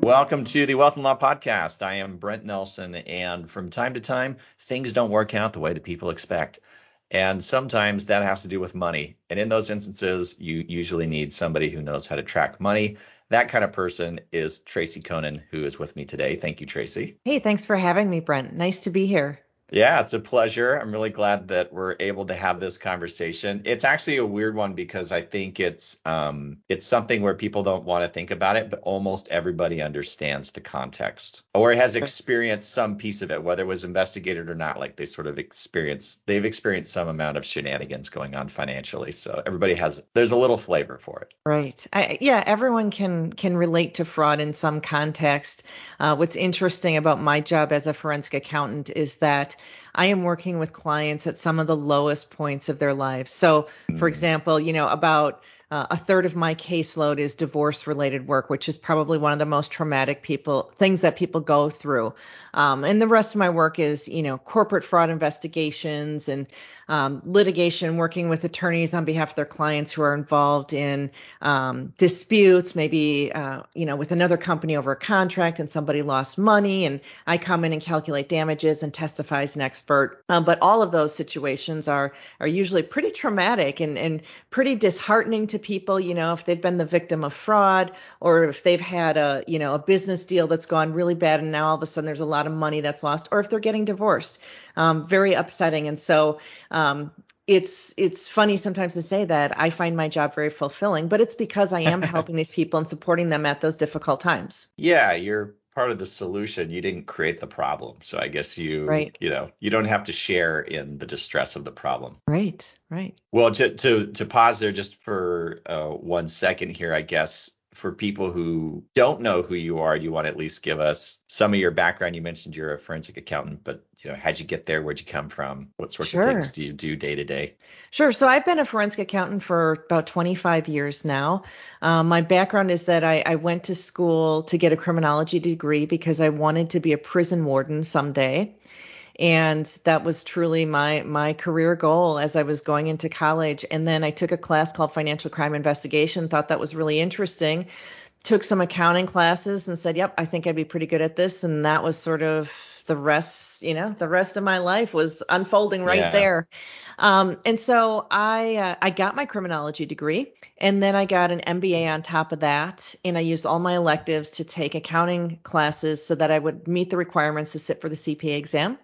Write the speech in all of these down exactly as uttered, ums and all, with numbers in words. Welcome to the Wealth and Law Podcast. I am Brent Nelson, and from time to time, things don't work out the way that people expect. And sometimes that has to do with money. And in those instances, you usually need somebody who knows how to track money. That kind of person is Tracy Conan, who is with me today. Thank you, Tracy. Hey, thanks for having me, Brent. Nice to be here. Yeah, it's a pleasure. I'm really glad that we're able to have this conversation. It's actually a weird one because I think it's um, it's something where people don't want to think about it, but almost everybody understands the context or has experienced some piece of it, whether it was investigated or not. Like they sort of experience, they've experienced some amount of shenanigans going on financially. So everybody has, there's a little flavor for it. Right. I, yeah, everyone can can relate to fraud in some context. Uh, what's interesting about my job as a forensic accountant is that I am working with clients at some of the lowest points of their lives. So, for example, you know, about uh, a third of my caseload is divorce related work, which is probably one of the most traumatic people things that people go through. Um, and the rest of my work is, you know, corporate fraud investigations and um, litigation, working with attorneys on behalf of their clients who are involved in um, disputes, maybe, uh, you know, with another company over a contract and somebody lost money. And I come in and calculate damages and testify as an expert. Um, but all of those situations are are usually pretty traumatic and, and pretty disheartening to people, you know, if they've been the victim of fraud or if they've had a, you know, a business deal that's gone really bad. And now all of a sudden there's a lot of money that's lost, or if they're getting divorced. Um, very upsetting. And so um, it's it's funny sometimes to say that I find my job very fulfilling, but it's because I am helping these people and supporting them at those difficult times. Yeah, you're part of the solution. You didn't create the problem. So I guess you, right. you know, you don't have to share in the distress of the problem. Right, right. Well, to to, to pause there just for uh, one second here, I guess. For people who don't know who you are, you want to at least give us some of your background. You mentioned you're a forensic accountant, but you know, how'd you get there? Where'd you come from? What sorts sure. of things do you do day to day? Sure. So I've been a forensic accountant for about twenty-five years now. Um, my background is that I, I went to school to get a criminology degree because I wanted to be a prison warden someday. And that was truly my my career goal as I was going into college. And then I took a class called Financial Crime Investigation, thought that was really interesting, took some accounting classes and said, yep, I think I'd be pretty good at this. And that was sort of the rest, you know, the rest of my life was unfolding right yeah. there. Um, and so I uh, I got my criminology degree, and then I got an M B A on top of that, and I used all my electives to take accounting classes so that I would meet the requirements to sit for the C P A exam.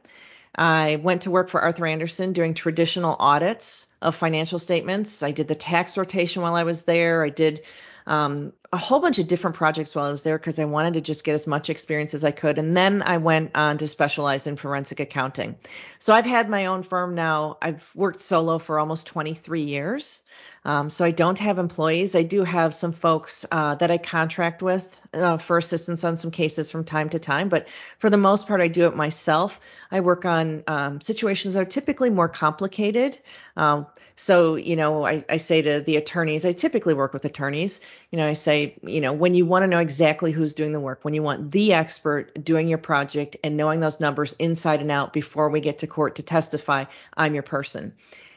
I went to work for Arthur Andersen doing traditional audits of financial statements. I did the tax rotation while I was there. I did um, a whole bunch of different projects while I was there because I wanted to just get as much experience as I could. And then I went on to specialize in forensic accounting. So I've had my own firm now. I've worked solo for almost twenty-three years. Um, so I don't have employees. I do have some folks uh, that I contract with uh, for assistance on some cases from time to time. But for the most part, I do it myself. I work on um, situations that are typically more complicated. Um, so, you know, I, I say to the attorneys, I typically work with attorneys. You know, I say, you know, when you want to know exactly who's doing the work, when you want the expert doing your project and knowing those numbers inside and out before we get to court to testify, I'm your person.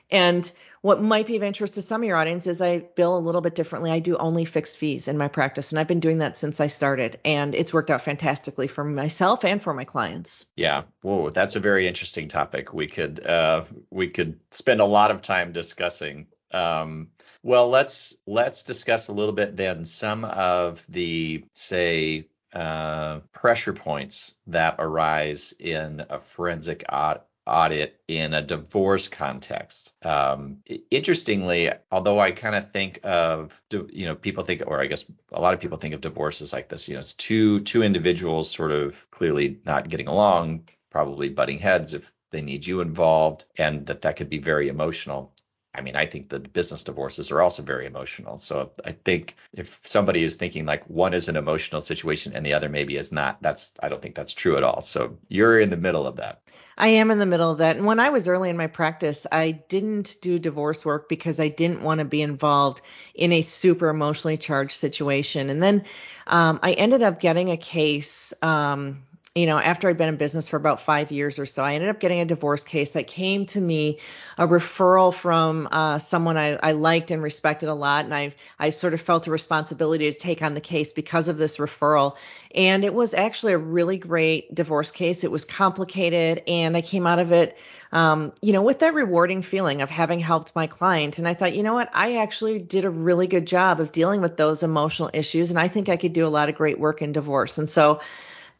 And what might be of interest to some of your audience is I bill a little bit differently. I do only fixed fees in my practice, and I've been doing that since I started, and it's worked out fantastically for myself and for my clients. Yeah. Whoa, that's a very interesting topic. We could uh, we could spend a lot of time discussing. Um, well, let's let's discuss a little bit then some of the, say, uh, pressure points that arise in a forensic audit. audit in a divorce context. Um, interestingly, although I kind of think of, you know, people think, or I guess a lot of people think of divorces like this, you know, it's two two individuals sort of clearly not getting along, probably butting heads if they need you involved, and that that could be very emotional. I mean, I think the business divorces are also very emotional. So I think if somebody is thinking like one is an emotional situation and the other maybe is not, that's, I don't think that's true at all. So you're in the middle of that. I am in the middle of that. And when I was early in my practice, I didn't do divorce work because I didn't want to be involved in a super emotionally charged situation. And then um, I ended up getting a case, um, you know, after I'd been in business for about five years or so, I ended up getting a divorce case that came to me, a referral from uh, someone I, I liked and respected a lot. And I I sort of felt a responsibility to take on the case because of this referral. And it was actually a really great divorce case. It was complicated. And I came out of it, um, you know, with that rewarding feeling of having helped my client. And I thought, you know what, I actually did a really good job of dealing with those emotional issues. And I think I could do a lot of great work in divorce. And so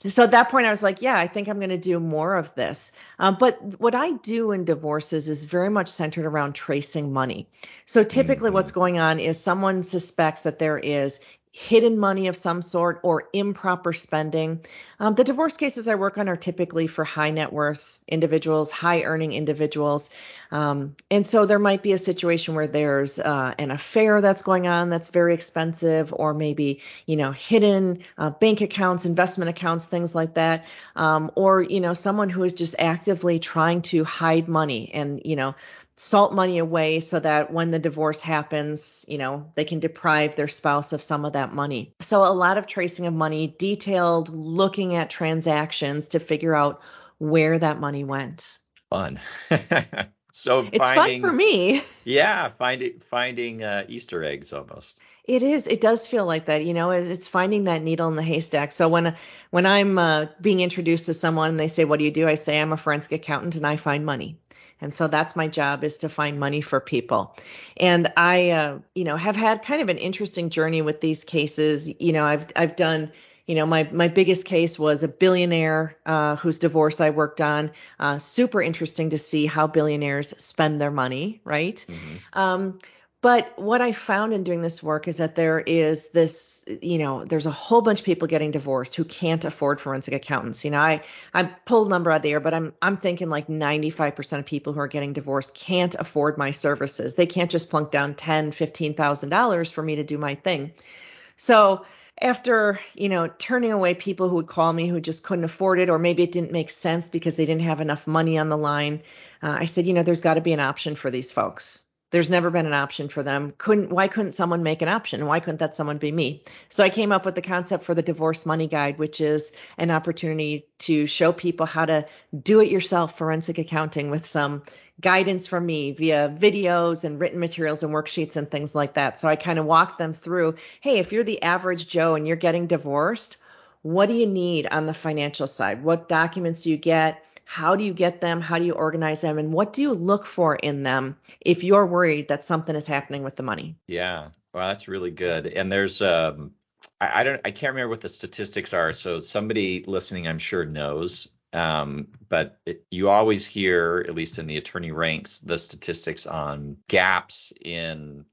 So at that point, I was like, yeah, I think I'm going to do more of this. Um, but what I do in divorces is very much centered around tracing money. So typically mm-hmm. what's going on is someone suspects that there is hidden money of some sort or improper spending. Um, the divorce cases I work on are typically for high net worth individuals, high earning individuals. Um, and so there might be a situation where there's uh, an affair that's going on that's very expensive, or maybe, you know, hidden uh, bank accounts, investment accounts, things like that. Um, or, you know, someone who is just actively trying to hide money and, you know, salt money away so that when the divorce happens, you know, they can deprive their spouse of some of that money. So a lot of tracing of money, detailed looking at transactions to figure out where that money went. Fun. So it's finding, fun for me. Yeah, finding finding uh, Easter eggs almost. It is. It does feel like that. You know, it's finding that needle in the haystack. So when when I'm uh, being introduced to someone and they say, "What do you do?" I say, "I'm a forensic accountant and I find money." And so that's my job, is to find money for people. And I, uh, you know, have had kind of an interesting journey with these cases. You know, I've I've done, you know, my my biggest case was a billionaire uh, whose divorce I worked on. Uh, super interesting to see how billionaires spend their money, right? Mm-hmm. Um, but what I found in doing this work is that there is this, you know, there's a whole bunch of people getting divorced who can't afford forensic accountants. You know, I, I pulled a number out of the air, but I'm I'm thinking like ninety-five percent of people who are getting divorced can't afford my services. They can't just plunk down ten thousand dollars, fifteen thousand dollars for me to do my thing. So after, you know, turning away people who would call me who just couldn't afford it, or maybe it didn't make sense because they didn't have enough money on the line, uh, I said, you know, there's got to be an option for these folks. There's never been an option for them. Couldn't why couldn't someone make an option? Why couldn't that someone be me? So I came up with the concept for the Divorce Money Guide, which is an opportunity to show people how to do it yourself forensic accounting with some guidance from me via videos and written materials and worksheets and things like that. So I kind of walk them through, hey, if you're the average Joe and you're getting divorced, what do you need on the financial side? What documents do you get? How do you get them? How do you organize them? And what do you look for in them if you're worried that something is happening with the money? Yeah, well, that's really good. And there's, um, I, I don't, I can't remember what the statistics are. So somebody listening, I'm sure, knows. Um, but it, you always hear, at least in the attorney ranks, the statistics on gaps in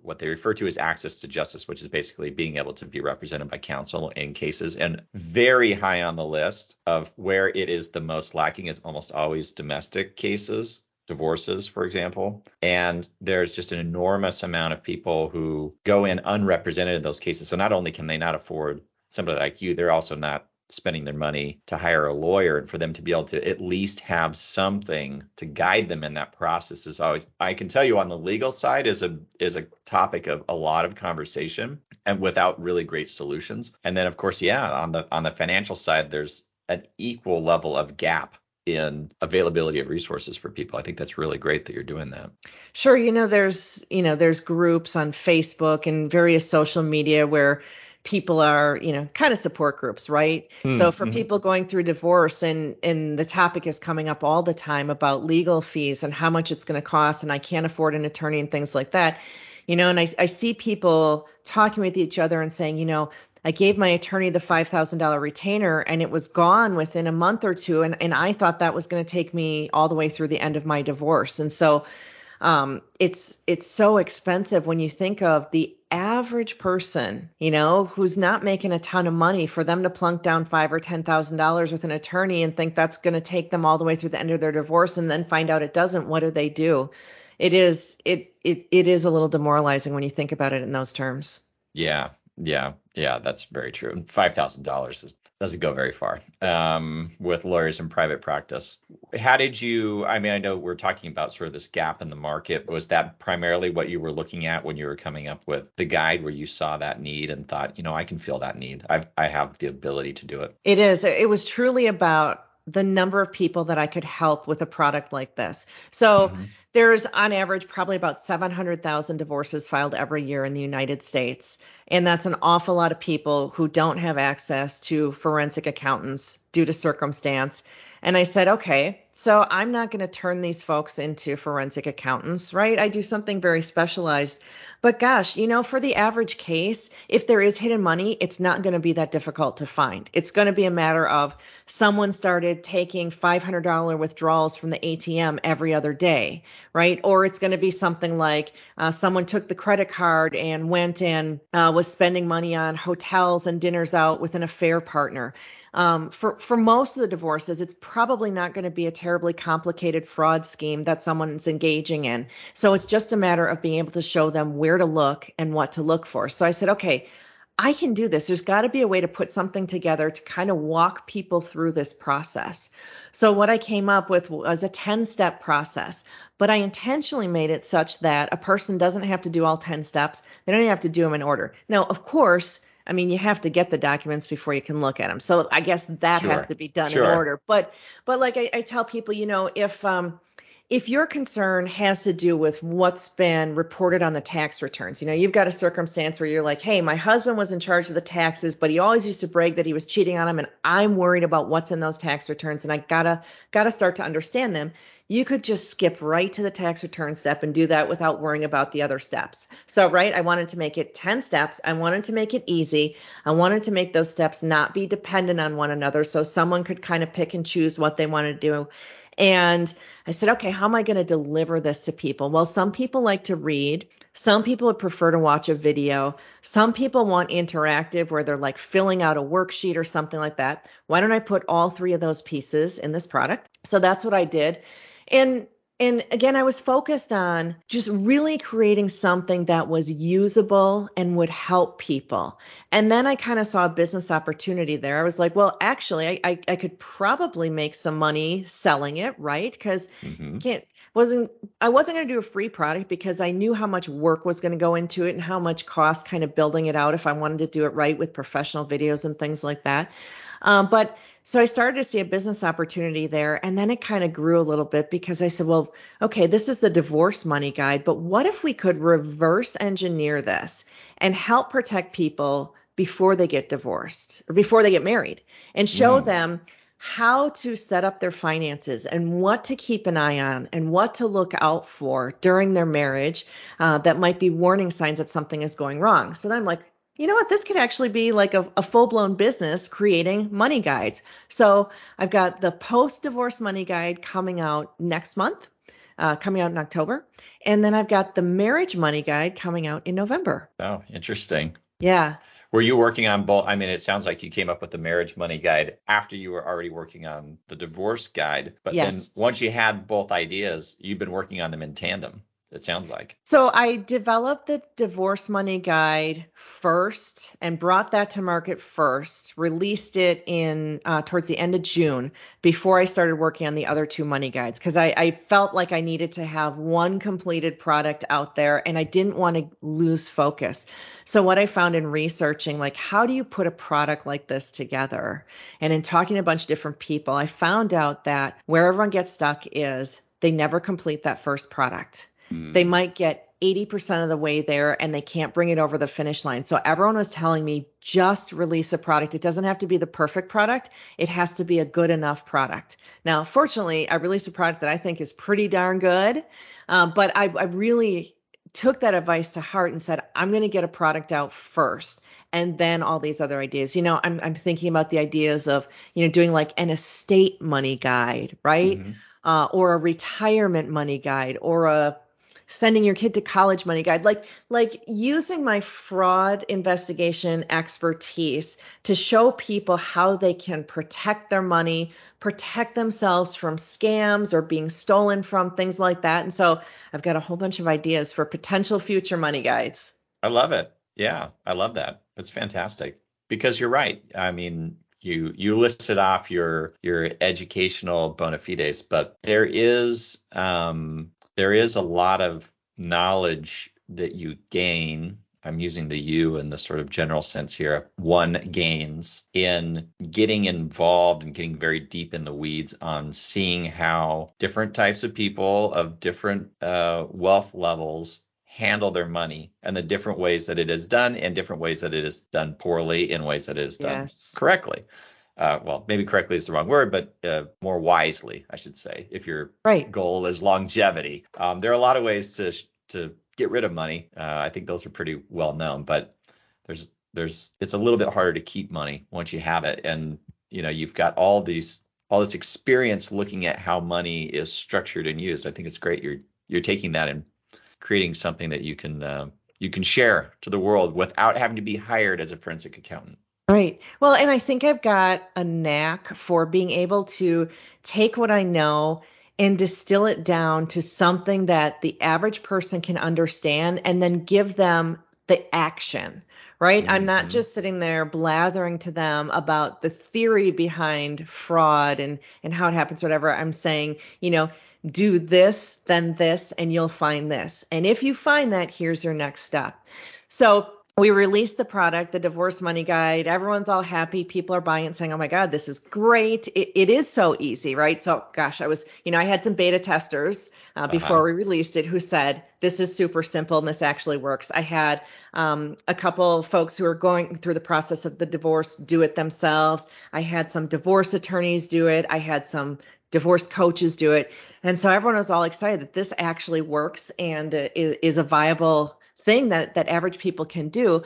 what they refer to as access to justice, which is basically being able to be represented by counsel in cases. And very high on the list of where it is the most lacking is almost always domestic cases, divorces, for example. And there's just an enormous amount of people who go in unrepresented in those cases. So not only can they not afford somebody like you, they're also not spending their money to hire a lawyer, and for them to be able to at least have something to guide them in that process is always, I can tell you on the legal side, is a is a topic of a lot of conversation and without really great solutions. And then of course, yeah, on the on the financial side, there's an equal level of gap in availability of resources for people. I think that's really great that you're doing that. Sure, you know, there's you know, there's groups on Facebook and various social media where people are, you know, kind of support groups, right? Mm, so for mm-hmm. people going through divorce, and, and the topic is coming up all the time about legal fees and how much it's going to cost, and I can't afford an attorney and things like that, you know, and I, I see people talking with each other and saying, you know, I gave my attorney the five thousand dollars retainer and it was gone within a month or two. And, and I thought that was going to take me all the way through the end of my divorce. And so um, it's, it's so expensive when you think of the average person, you know, who's not making a ton of money, for them to plunk down five or ten thousand dollars with an attorney and think that's going to take them all the way through the end of their divorce, and then find out it doesn't. What do they do? it is it it it is a little demoralizing when you think about it in those terms. Yeah, yeah, yeah, that's very true. Five thousand dollars doesn't go very far um, with lawyers in private practice. How did you? I mean, I know we're talking about sort of this gap in the market. Was that primarily what you were looking at when you were coming up with the guide, where you saw that need and thought, you know, I can feel that need. I I have the ability to do it. It is. It was truly about the number of people that I could help with a product like this. So mm-hmm. there's on average probably about seven hundred thousand divorces filed every year in the United States. And that's an awful lot of people who don't have access to forensic accountants due to circumstance. And I said, okay, so I'm not going to turn these folks into forensic accountants, right? I do something very specialized. But gosh, you know, for the average case, if there is hidden money, it's not going to be that difficult to find. It's going to be a matter of someone started taking five hundred dollars withdrawals from the A T M every other day, right? Or it's going to be something like uh, someone took the credit card and went and uh, was spending money on hotels and dinners out with an affair partner. Um, for, for most of the divorces, it's probably not going to be a terribly complicated fraud scheme that someone's engaging in. So it's just a matter of being able to show them where to look and what to look for. So I said, okay, I can do this. There's got to be a way to put something together to kind of walk people through this process. So what I came up with was a ten-step process, but I intentionally made it such that a person doesn't have to do all ten steps. They don't even have to do them in order. Now, of course, I mean, you have to get the documents before you can look at them. So I guess that sure. has to be done sure. in order. But but like I, I tell people, you know, if um if your concern has to do with what's been reported on the tax returns, you know, you've got a circumstance where you're like, hey, my husband was in charge of the taxes, but he always used to brag that he was cheating on him. And I'm worried about what's in those tax returns. And I gotta gotta start to understand them. You could just skip right to the tax return step and do that without worrying about the other steps. So, right, I wanted to make it ten steps. I wanted to make it easy. I wanted to make those steps not be dependent on one another, so someone could kind of pick and choose what they want to do. And I said, okay, how am I going to deliver this to people? Well, some people like to read. Some people would prefer to watch a video. Some people want interactive where they're like filling out a worksheet or something like that. Why don't I put all three of those pieces in this product? So that's what I did. And and again, I was focused on just really creating something that was usable and would help people. And then I kind of saw a business opportunity there. I was like, well, actually, I I, I could probably make some money selling it, right? Because mm-hmm. can't wasn't I wasn't going to do a free product because I knew how much work was going to go into it and how much cost kind of building it out if I wanted to do it right with professional videos and things like that. Um, but so I started to see a business opportunity there, and then it kind of grew a little bit because I said, well, okay, this is the divorce money guide, but what if we could reverse engineer this and help protect people before they get divorced or before they get married and show mm. them how to set up their finances and what to keep an eye on and what to look out for during their marriage uh, that might be warning signs that something is going wrong. So then I'm like, you know what, this could actually be like a, a full-blown business creating money guides. So I've got the post-divorce money guide coming out next month, uh, coming out in October. And then I've got the marriage money guide coming out in November. Oh, interesting. Yeah. Were you working on both? I mean, it sounds like you came up with the marriage money guide after you were already working on the divorce guide. But yes. Then once you had both ideas, you've been working on them in tandem. It sounds like. So I developed the divorce money guide first and brought that to market first, released it in uh, towards the end of June before I started working on the other two money guides because I, I felt like I needed to have one completed product out there and I didn't want to lose focus. So what I found in researching, like how do you put a product like this together? And in talking to a bunch of different people, I found out that where everyone gets stuck is they never complete that first product. They might get eighty percent of the way there and they can't bring it over the finish line. So everyone was telling me, just release a product. It doesn't have to be the perfect product. It has to be a good enough product. Now, fortunately, I released a product that I think is pretty darn good. Um, but I, I really took that advice to heart and said, I'm going to get a product out first. And then all these other ideas, you know, I'm, I'm thinking about the ideas of, you know, doing like an estate money guide, right? Mm-hmm. Uh, or a retirement money guide or a, sending your kid to college money guide, like like using my fraud investigation expertise to show people how they can protect their money, protect themselves from scams or being stolen from, things like that. And so I've got a whole bunch of ideas for potential future money guides. I love it. Yeah, I love that. It's fantastic because you're right. I mean, You you listed off your your educational bona fides, but there is um, there is a lot of knowledge that you gain. I'm using the you in the sort of general sense here. One gains in getting involved and getting very deep in the weeds on seeing how different types of people of different uh, wealth levels handle their money and the different ways that it is done and different ways that it is done poorly and ways that it is done yes. correctly. Uh, well, maybe correctly is the wrong word, but uh, more wisely, I should say, if your right. goal is longevity. Um, there are a lot of ways to to get rid of money. Uh, I think those are pretty well known, but there's there's it's a little bit harder to keep money once you have it. And, you know, you've got all these all this experience looking at how money is structured and used. I think it's great. You're you're taking that and creating something that you can uh, you can share to the world without having to be hired as a forensic accountant. Right. Well, and I think I've got a knack for being able to take what I know and distill it down to something that the average person can understand and then give them the action, right? Mm-hmm. I'm not just sitting there blathering to them about the theory behind fraud and, and how it happens, whatever. I'm saying, you know, do this, then this, and you'll find this. And if you find that, here's your next step. So we released the product, the Divorce Money Guide. Everyone's all happy. People are buying and saying, oh my God, this is great. It, it is so easy, right? So gosh, I was, you know, I had some beta testers uh, before uh-huh. we released it who said, this is super simple and this actually works. I had um, a couple folks who are going through the process of the divorce do it themselves. I had some divorce attorneys do it. I had some divorce coaches do it. And so everyone was all excited that this actually works and uh, is, is a viable thing that, that average people can do.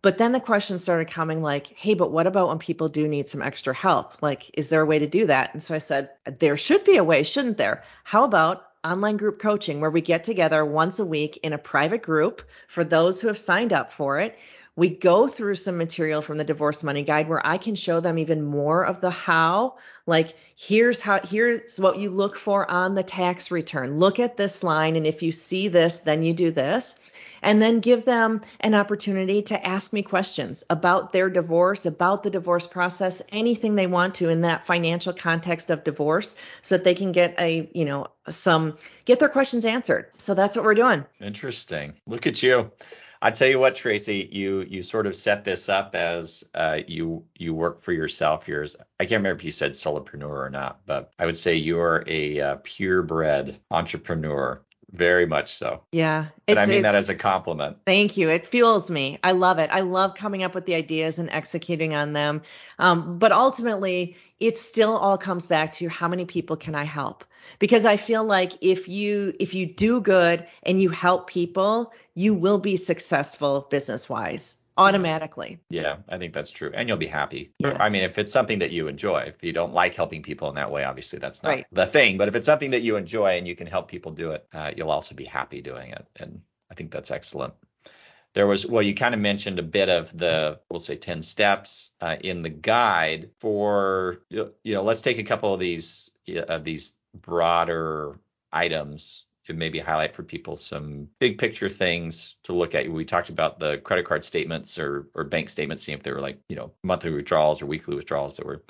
But then the questions started coming like, hey, but what about when people do need some extra help? Like, is there a way to do that? And so I said, there should be a way, shouldn't there? How about online group coaching where we get together once a week in a private group for those who have signed up for it? We go through some material from the Divorce Money Guide where I can show them even more of the how, like here's how, here's what you look for on the tax return. Look at this line. And if you see this, then you do this, and then give them an opportunity to ask me questions about their divorce, about the divorce process, anything they want to in that financial context of divorce so that they can get a, you know, some, get their questions answered. So that's what we're doing. Interesting. Look at you. I tell you what, Tracy, you you sort of set this up as uh, you you work for yourself. You're, I can't remember if you said solopreneur or not, but I would say you're a uh, purebred entrepreneur, very much so. Yeah, and I mean that as a compliment. Thank you. It fuels me. I love it. I love coming up with the ideas and executing on them. Um, but ultimately, it still all comes back to how many people can I help? Because I feel like if you if you do good and you help people, you will be successful business-wise automatically. Yeah, I think that's true. And you'll be happy. Yes. I mean, if it's something that you enjoy, if you don't like helping people in that way, obviously that's not right. the thing. But if it's something that you enjoy and you can help people do it, uh, you'll also be happy doing it. And I think that's excellent. There was, well, you kind of mentioned a bit of the, we'll say ten steps uh, in the guide for, you know, let's take a couple of these, of these broader items and maybe highlight for people some big picture things to look at. We talked about the credit card statements or or bank statements, seeing if they were like, you know, monthly withdrawals or weekly withdrawals that were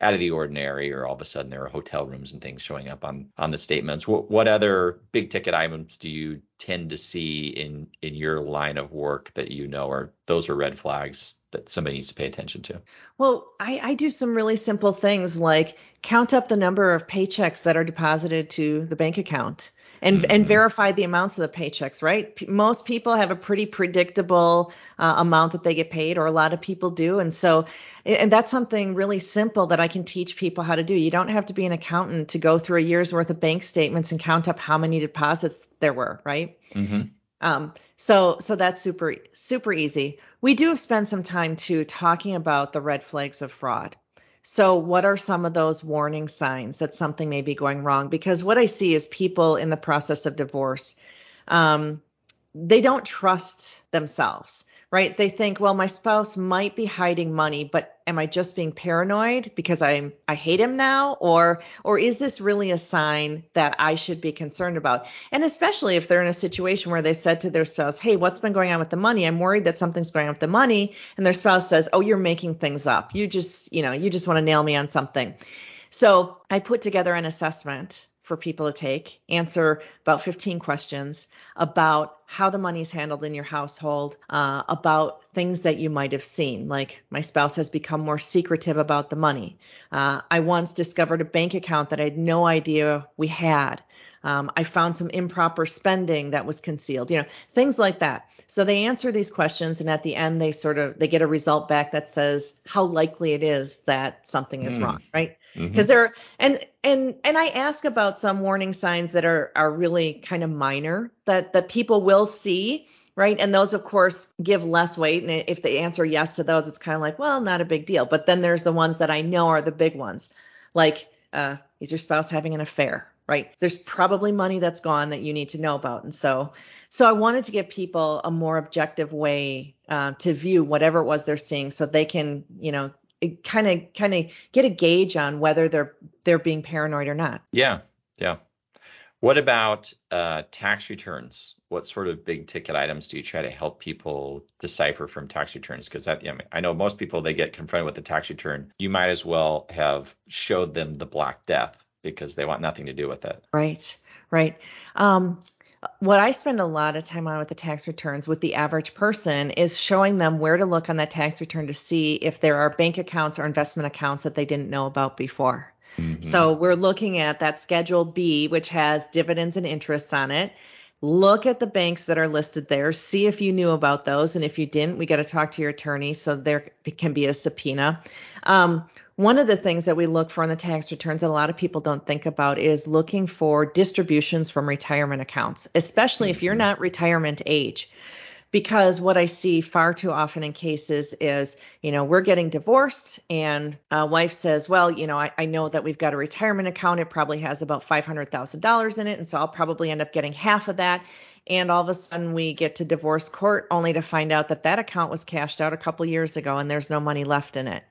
out of the ordinary, or all of a sudden there are hotel rooms and things showing up on on the statements. What, what other big ticket items do you tend to see in in your line of work that you know are those are red flags that somebody needs to pay attention to? Well, I, I do some really simple things like count up the number of paychecks that are deposited to the bank account. And, mm-hmm. and verify the amounts of the paychecks, right? P- most people have a pretty predictable uh, amount that they get paid, or a lot of people do. And so, and that's something really simple that I can teach people how to do. You don't have to be an accountant to go through a year's worth of bank statements and count up how many deposits there were, right? Mm-hmm. Um, so, so that's super, super easy. We do spend some time too talking about the red flags of fraud. So what are some of those warning signs that something may be going wrong? Because what I see is people in the process of divorce um, they don't trust themselves, right? They think, well, my spouse might be hiding money, but am I just being paranoid because I I hate him now? Or, or is this really a sign that I should be concerned about? And especially if they're in a situation where they said to their spouse, hey, what's been going on with the money? I'm worried that something's going on with the money. And their spouse says, oh, you're making things up. You just, you know, you just want to nail me on something. So I put together an assessment for people to take, answer about fifteen questions about how the money is handled in your household, uh, about things that you might have seen, like my spouse has become more secretive about the money. Uh, I once discovered a bank account that I had no idea we had. Um, I found some improper spending that was concealed, you know, things like that. So they answer these questions, and at the end, they sort of they get a result back that says how likely it is that something is mm. wrong, right? Because mm-hmm. there are, and and and I ask about some warning signs that are are really kind of minor that that people will see, right? And those, of course, give less weight. And if they answer yes to those, it's kind of like, well, not a big deal. But then there's the ones that I know are the big ones, like uh, is your spouse having an affair, right? There's probably money that's gone that you need to know about. And so, so I wanted to give people a more objective way uh, to view whatever it was they're seeing, so they can, you know, kind of kind of get a gauge on whether they're they're being paranoid or not. Yeah. Yeah. What about uh, tax returns? What sort of big ticket items do you try to help people decipher from tax returns? Because that, I mean, I know most people, they get confronted with a tax return. You might as well have showed them the Black Death because they want nothing to do with it. Right. Right. Um, What I spend a lot of time on with the tax returns with the average person is showing them where to look on that tax return to see if there are bank accounts or investment accounts that they didn't know about before. Mm-hmm. So we're looking at that Schedule B, which has dividends and interest on it. Look at the banks that are listed there, see if you knew about those. And if you didn't, we got to talk to your attorney so there can be a subpoena. Um, one of the things that we look for in the tax returns that a lot of people don't think about is looking for distributions from retirement accounts, especially if you're not retirement age. Because what I see far too often in cases is, you know, we're getting divorced and a wife says, well, you know, I, I know that we've got a retirement account. It probably has about five hundred thousand dollars in it. And so I'll probably end up getting half of that. And all of a sudden we get to divorce court only to find out that that account was cashed out a couple years ago and there's no money left in it.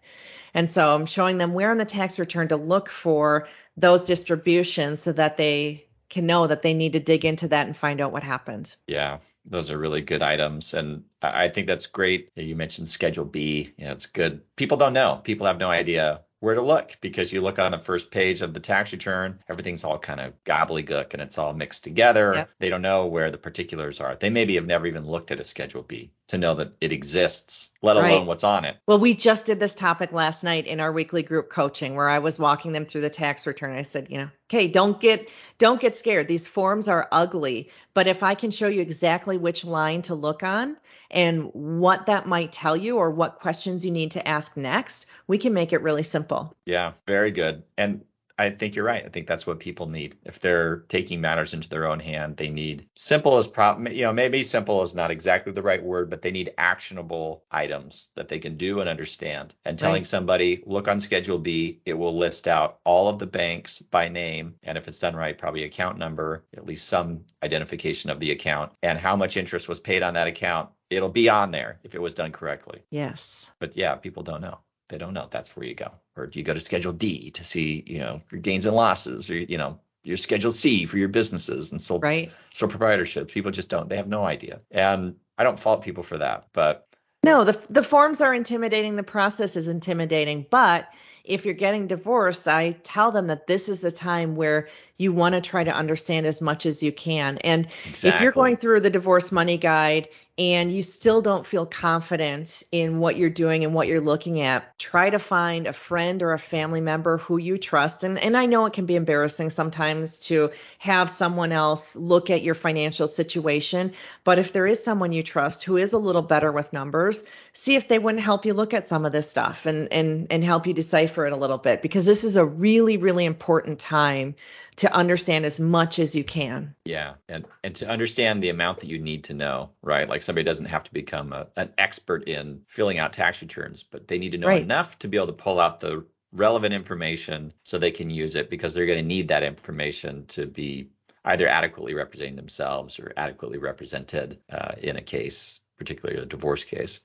And so I'm showing them where in the tax return to look for those distributions so that they can know that they need to dig into that and find out what happened. Yeah. Those are really good items. And I think that's great. You mentioned Schedule B. You know, it's good. People don't know. People have no idea where to look because you look on the first page of the tax return, everything's all kind of gobbledygook and it's all mixed together. Yep. They don't know where the particulars are. They maybe have never even looked at a Schedule B to know that it exists, let alone right. what's on it. Well, we just did this topic last night in our weekly group coaching where I was walking them through the tax return. I said, you know, okay, don't get don't get scared. These forms are ugly, but if I can show you exactly which line to look on and what that might tell you or what questions you need to ask next, we can make it really simple. Yeah, very good. And I think you're right. I think that's what people need. If they're taking matters into their own hand, they need simple as prob- you know, maybe simple is not exactly the right word, but they need actionable items that they can do and understand. And telling right. somebody, look on Schedule B, it will list out all of the banks by name. And if it's done right, probably account number, at least some identification of the account and how much interest was paid on that account. It'll be on there if it was done correctly. Yes. But yeah, people don't know. They don't know. That's where you go. Or do you go to Schedule D to see, you know, your gains and losses or, you know, your Schedule C for your businesses and sole, right. sole proprietorships. People just don't. They have no idea. And I don't fault people for that. But no, the the forms are intimidating. The process is intimidating. But if you're getting divorced, I tell them that this is the time where you want to try to understand as much as you can. And exactly. if you're going through the Divorce Money Guide and you still don't feel confident in what you're doing and what you're looking at, try to find a friend or a family member who you trust. And, and I know it can be embarrassing sometimes to have someone else look at your financial situation. But if there is someone you trust who is a little better with numbers, see if they wouldn't help you look at some of this stuff and, and, and help you decipher it a little bit, because this is a really, really important time to understand as much as you can. Yeah. And, and to understand the amount that you need to know, right? Like somebody doesn't have to become a, an expert in filling out tax returns, but they need to know right. enough to be able to pull out the relevant information so they can use it, because they're going to need that information to be either adequately representing themselves or adequately represented uh, in a case, particularly a divorce case.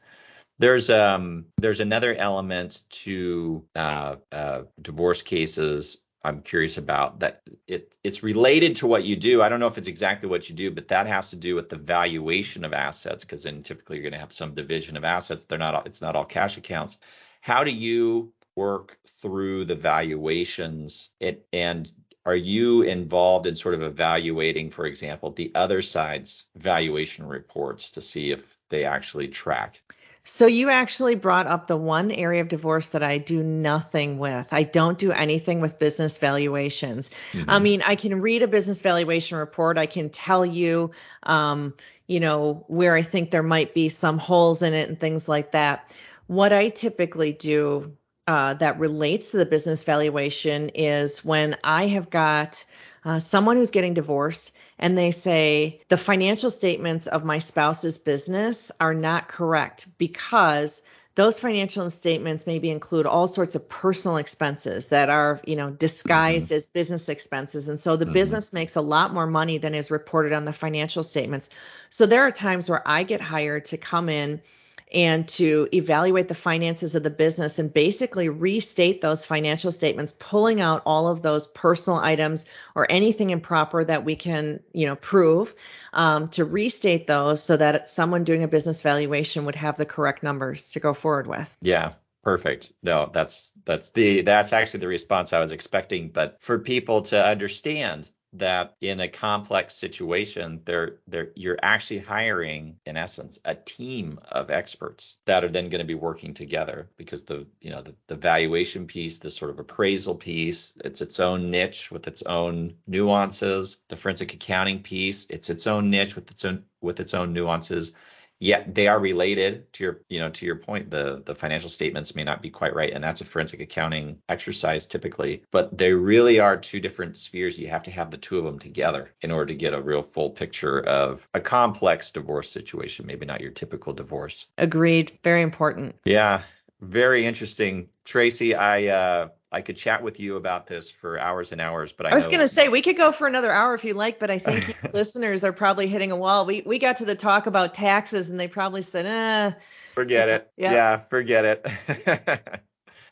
There's um there's another element to uh, uh, divorce cases I'm curious about that it it's related to what you do. I don't know if it's exactly what you do, but that has to do with the valuation of assets, because then typically you're going to have some division of assets. They're not it's not all cash accounts. How do you work through the valuations? It, and are you involved in sort of evaluating, for example, the other side's valuation reports to see if they actually track? So you actually brought up the one area of divorce that I do nothing with. I don't do anything with business valuations. Mm-hmm. I mean, I can read a business valuation report. I can tell you, um, you know, where I think there might be some holes in it and things like that. What I typically do uh, that relates to the business valuation is when I have got uh, someone who's getting divorced and they say the financial statements of my spouse's business are not correct because those financial statements maybe include all sorts of personal expenses that are, you know, disguised mm-hmm. as business expenses. And so the mm-hmm. business makes a lot more money than is reported on the financial statements. So there are times where I get hired to come in and to evaluate the finances of the business and basically restate those financial statements, pulling out all of those personal items or anything improper that we can, you know, prove, um, to restate those so that someone doing a business valuation would have the correct numbers to go forward with. Yeah. Perfect. No, that's, that's the, that's actually the response I was expecting, but for people to understand that in a complex situation, they're, they're, you're actually hiring, in essence, a team of experts that are then going to be working together, because the, you know, the, the valuation piece, the sort of appraisal piece, it's its own niche with its own nuances. The forensic accounting piece, it's its own niche with its own with its own nuances. Yet they are related to your, you know, to your point, the, the financial statements may not be quite right. And that's a forensic accounting exercise typically, but they really are two different spheres. You have to have the two of them together in order to get a real full picture of a complex divorce situation, maybe not your typical divorce. Agreed. Very important. Yeah. Very interesting. Tracy, I, uh, I could chat with you about this for hours and hours, but I, I was going to say we could go for another hour if you like, but I think listeners are probably hitting a wall. We we got to the talk about taxes and they probably said, eh. Forget it. Yeah, yeah forget it.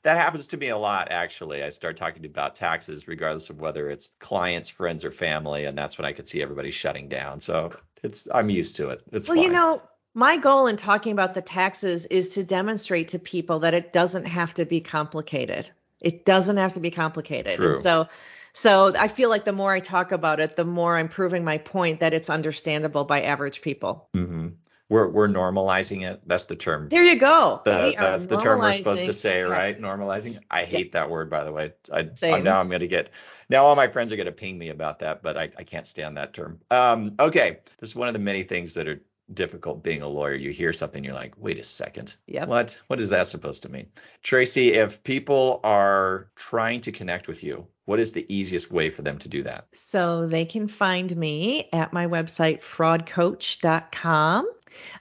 That happens to me a lot, actually. I start talking about taxes, regardless of whether it's clients, friends, or family, and that's when I could see everybody shutting down. So it's I'm used to it. It's well, fine. You know, my goal in talking about the taxes is to demonstrate to people that it doesn't have to be complicated. It doesn't have to be complicated. True. And so, so I feel like the more I talk about it, the more I'm proving my point that it's understandable by average people. Mm-hmm. We're we're normalizing it. That's the term. There you go. The, that's the term we're supposed to say, right? Normalizing. I hate yeah. that word, by the way. I, Same. Now I'm going to get. Now all my friends are going to ping me about that, but I, I can't stand that term. Um, okay, this is one of the many things that are difficult being a lawyer. You hear something, you're like, wait a second. Yep. What? What is that supposed to mean? Tracy, if people are trying to connect with you, what is the easiest way for them to do that? So they can find me at my website, fraud coach dot com.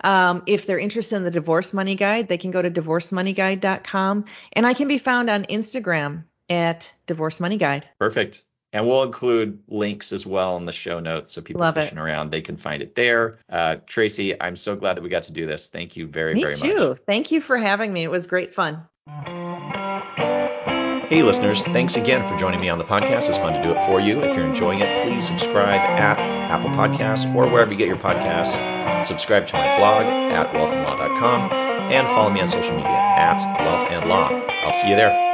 Um, if they're interested in the Divorce Money Guide, they can go to divorce money guide dot com. And I can be found on Instagram at Divorce Money Guide. Perfect. And we'll include links as well in the show notes so people Love fishing it. Around, they can find it there. Uh, Tracy, I'm so glad that we got to do this. Thank you very, me very too. Much. Thank you for having me. It was great fun. Hey, listeners, thanks again for joining me on the podcast. It's fun to do it for you. If you're enjoying it, please subscribe at Apple Podcasts or wherever you get your podcasts. Subscribe to my blog at wealth and law dot com and follow me on social media at wealth and law. I'll see you there.